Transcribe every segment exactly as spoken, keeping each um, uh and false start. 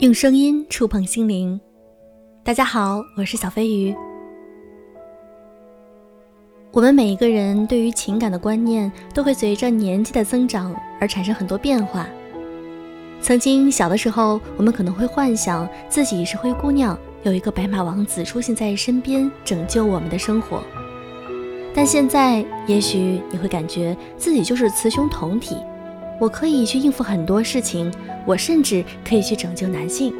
用声音触碰心灵，大家好，我是小飞鱼。我们每一个人对于情感的观念都会随着年纪的增长而产生很多变化。曾经小的时候，我们可能会幻想自己是灰姑娘，有一个白马王子出现在身边拯救我们的生活。但现在也许你会感觉自己就是雌雄同体，我可以去应付很多事情，我甚至可以去拯救男性。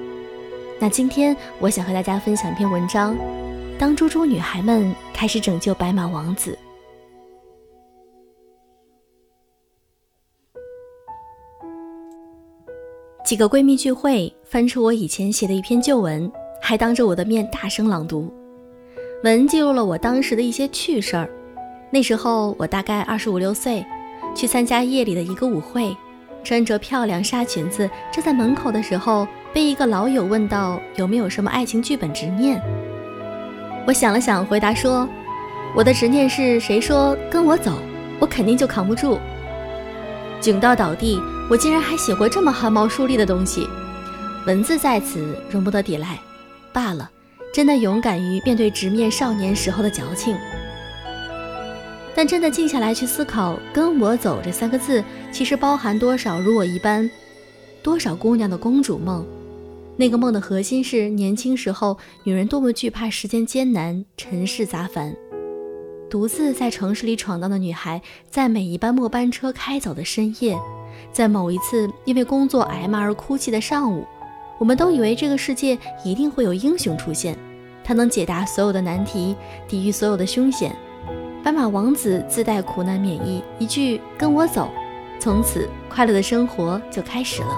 那今天我想和大家分享一篇文章，当猪猪女孩们开始拯救白马王子。几个闺蜜聚会，翻出我以前写的一篇旧文，还当着我的面大声朗读。文记录了我当时的一些趣事儿。那时候我大概二十五六岁，去参加夜里的一个舞会，穿着漂亮纱裙子站在门口的时候，被一个老友问到有没有什么爱情剧本执念。我想了想，回答说，我的执念是谁说跟我走，我肯定就扛不住。窘到倒地，我竟然还写过这么寒毛竖立的东西。文字在此容不得抵赖，罢了，真的勇敢于面对直面少年时候的矫情。但真的静下来去思考，跟我走这三个字其实包含多少如我一般，多少姑娘的公主梦。那个梦的核心是年轻时候女人多么惧怕时间艰难，尘世杂烦。独自在城市里闯荡的女孩，在每一班末班车开走的深夜，在某一次因为工作挨骂而哭泣的上午，我们都以为这个世界一定会有英雄出现，他能解答所有的难题，抵御所有的凶险。白马王子自带苦难免疫，一句跟我走，从此快乐的生活就开始了。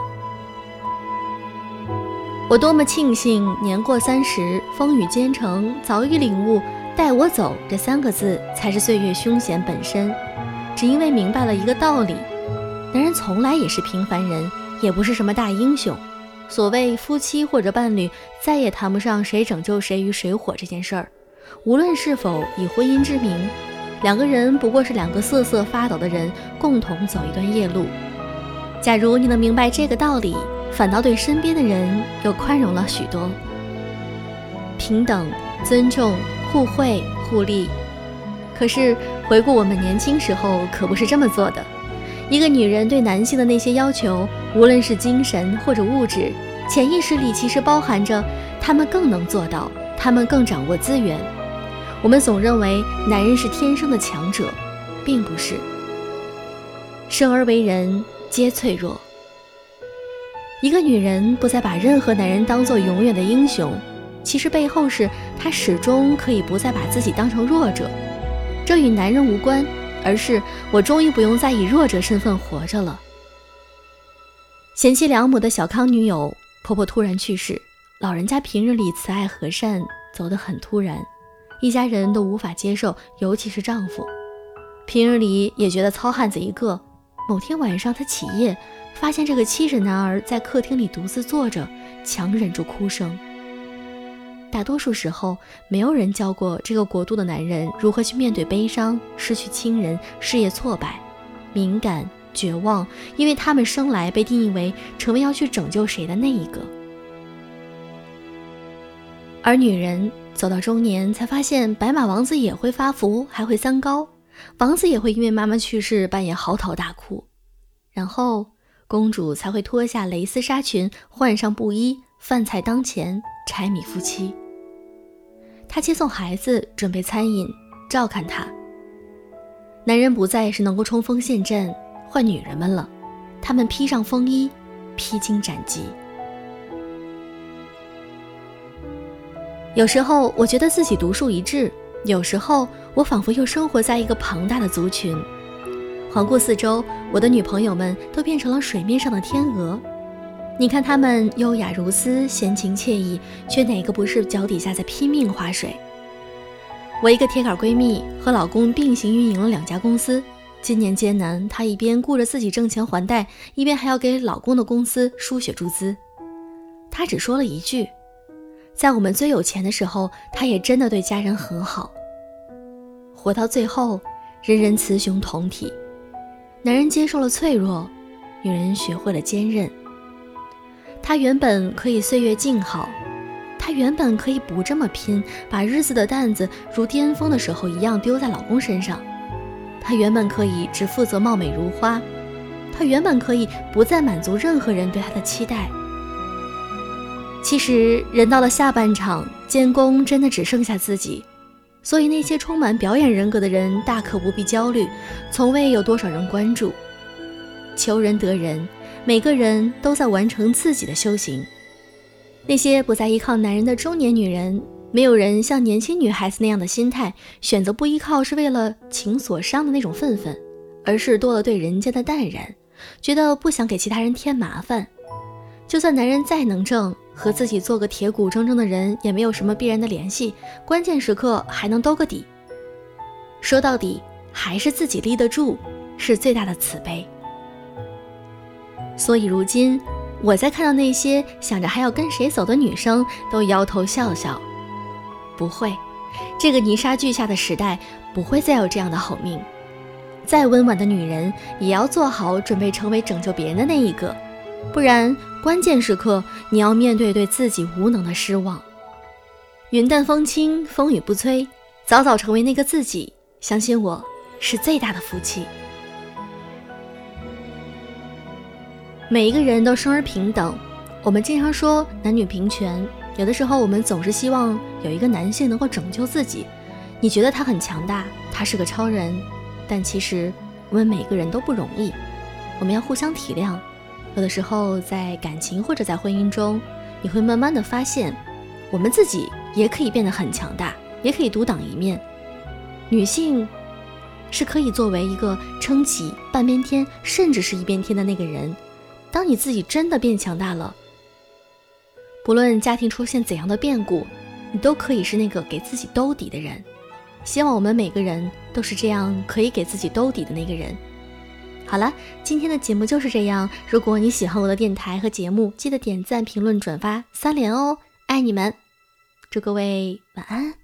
我多么庆幸年过三十，风雨兼程，早已领悟带我走这三个字才是岁月凶险本身。只因为明白了一个道理，男人从来也是平凡人，也不是什么大英雄。所谓夫妻或者伴侣，再也谈不上谁拯救谁于水火这件事儿。无论是否以婚姻之名，两个人不过是两个瑟瑟发抖的人，共同走一段夜路。假如你能明白这个道理，反倒对身边的人又宽容了许多。平等、尊重、互惠、互利。可是回顾我们年轻时候，可不是这么做的。一个女人对男性的那些要求，无论是精神或者物质，潜意识里其实包含着他们更能做到，他们更掌握资源。我们总认为男人是天生的强者，并不是。生而为人皆脆弱。一个女人不再把任何男人当作永远的英雄，其实背后是她始终可以不再把自己当成弱者。这与男人无关，而是我终于不用再以弱者身份活着了。贤妻良母的小康女友，婆婆突然去世，老人家平日里慈爱和善，走得很突然，一家人都无法接受，尤其是丈夫。平日里也觉得糙汉子一个。某天晚上他起夜，发现这个七旬男儿在客厅里独自坐着，强忍住哭声。大多数时候，没有人教过这个国度的男人如何去面对悲伤、失去亲人、事业挫败、敏感、绝望，因为他们生来被定义为成为要去拯救谁的那一个。而女人走到中年，才发现白马王子也会发福，还会三高，王子也会因为妈妈去世半夜嚎啕大哭。然后公主才会脱下蕾丝纱裙，换上布衣，饭菜当前，柴米夫妻。她接送孩子，准备餐饮，照看他。男人不再是能够冲锋陷阵，换女人们了，他们披上风衣，披荆斩棘。有时候我觉得自己独树一帜，有时候我仿佛又生活在一个庞大的族群。环顾四周，我的女朋友们都变成了水面上的天鹅。你看她们优雅如丝，闲情惬意，却哪个不是脚底下在拼命划水？我一个铁杆闺蜜和老公并行运营了两家公司，今年艰难，她一边顾着自己挣钱还贷，一边还要给老公的公司输血注资。她只说了一句，在我们最有钱的时候，他也真的对家人很好。活到最后，人人雌雄同体，男人接受了脆弱，女人学会了坚韧。他原本可以岁月静好，他原本可以不这么拼，把日子的担子如巅峰的时候一样丢在老公身上，他原本可以只负责貌美如花，他原本可以不再满足任何人对他的期待。其实人到了下半场，监工真的只剩下自己，所以那些充满表演人格的人大可不必焦虑，从未有多少人关注。求人得人，每个人都在完成自己的修行。那些不再依靠男人的中年女人，没有人像年轻女孩子那样的心态，选择不依靠是为了情所伤的那种愤愤，而是多了对人家的淡然，觉得不想给其他人添麻烦。就算男人再能挣，和自己做个铁骨铮铮的人也没有什么必然的联系，关键时刻还能兜个底。说到底，还是自己立得住，是最大的慈悲。所以如今，我在看到那些想着还要跟谁走的女生，都摇头笑笑。不会，这个泥沙俱下的时代，不会再有这样的好命。再温婉的女人，也要做好准备成为拯救别人的那一个。不然关键时刻你要面对对自己无能的失望。云淡风轻，风雨不摧，早早成为那个自己，相信我，是最大的福气。每一个人都生而平等，我们经常说男女平权，有的时候我们总是希望有一个男性能够拯救自己，你觉得他很强大，他是个超人，但其实我们每个人都不容易，我们要互相体谅。有的时候在感情或者在婚姻中，你会慢慢的发现，我们自己也可以变得很强大，也可以独当一面。女性是可以作为一个撑起半边天甚至是一边天的那个人。当你自己真的变强大了，不论家庭出现怎样的变故，你都可以是那个给自己兜底的人。希望我们每个人都是这样可以给自己兜底的那个人。好了，今天的节目就是这样。如果你喜欢我的电台和节目，记得点赞、评论、转发三连哦！爱你们，祝各位晚安。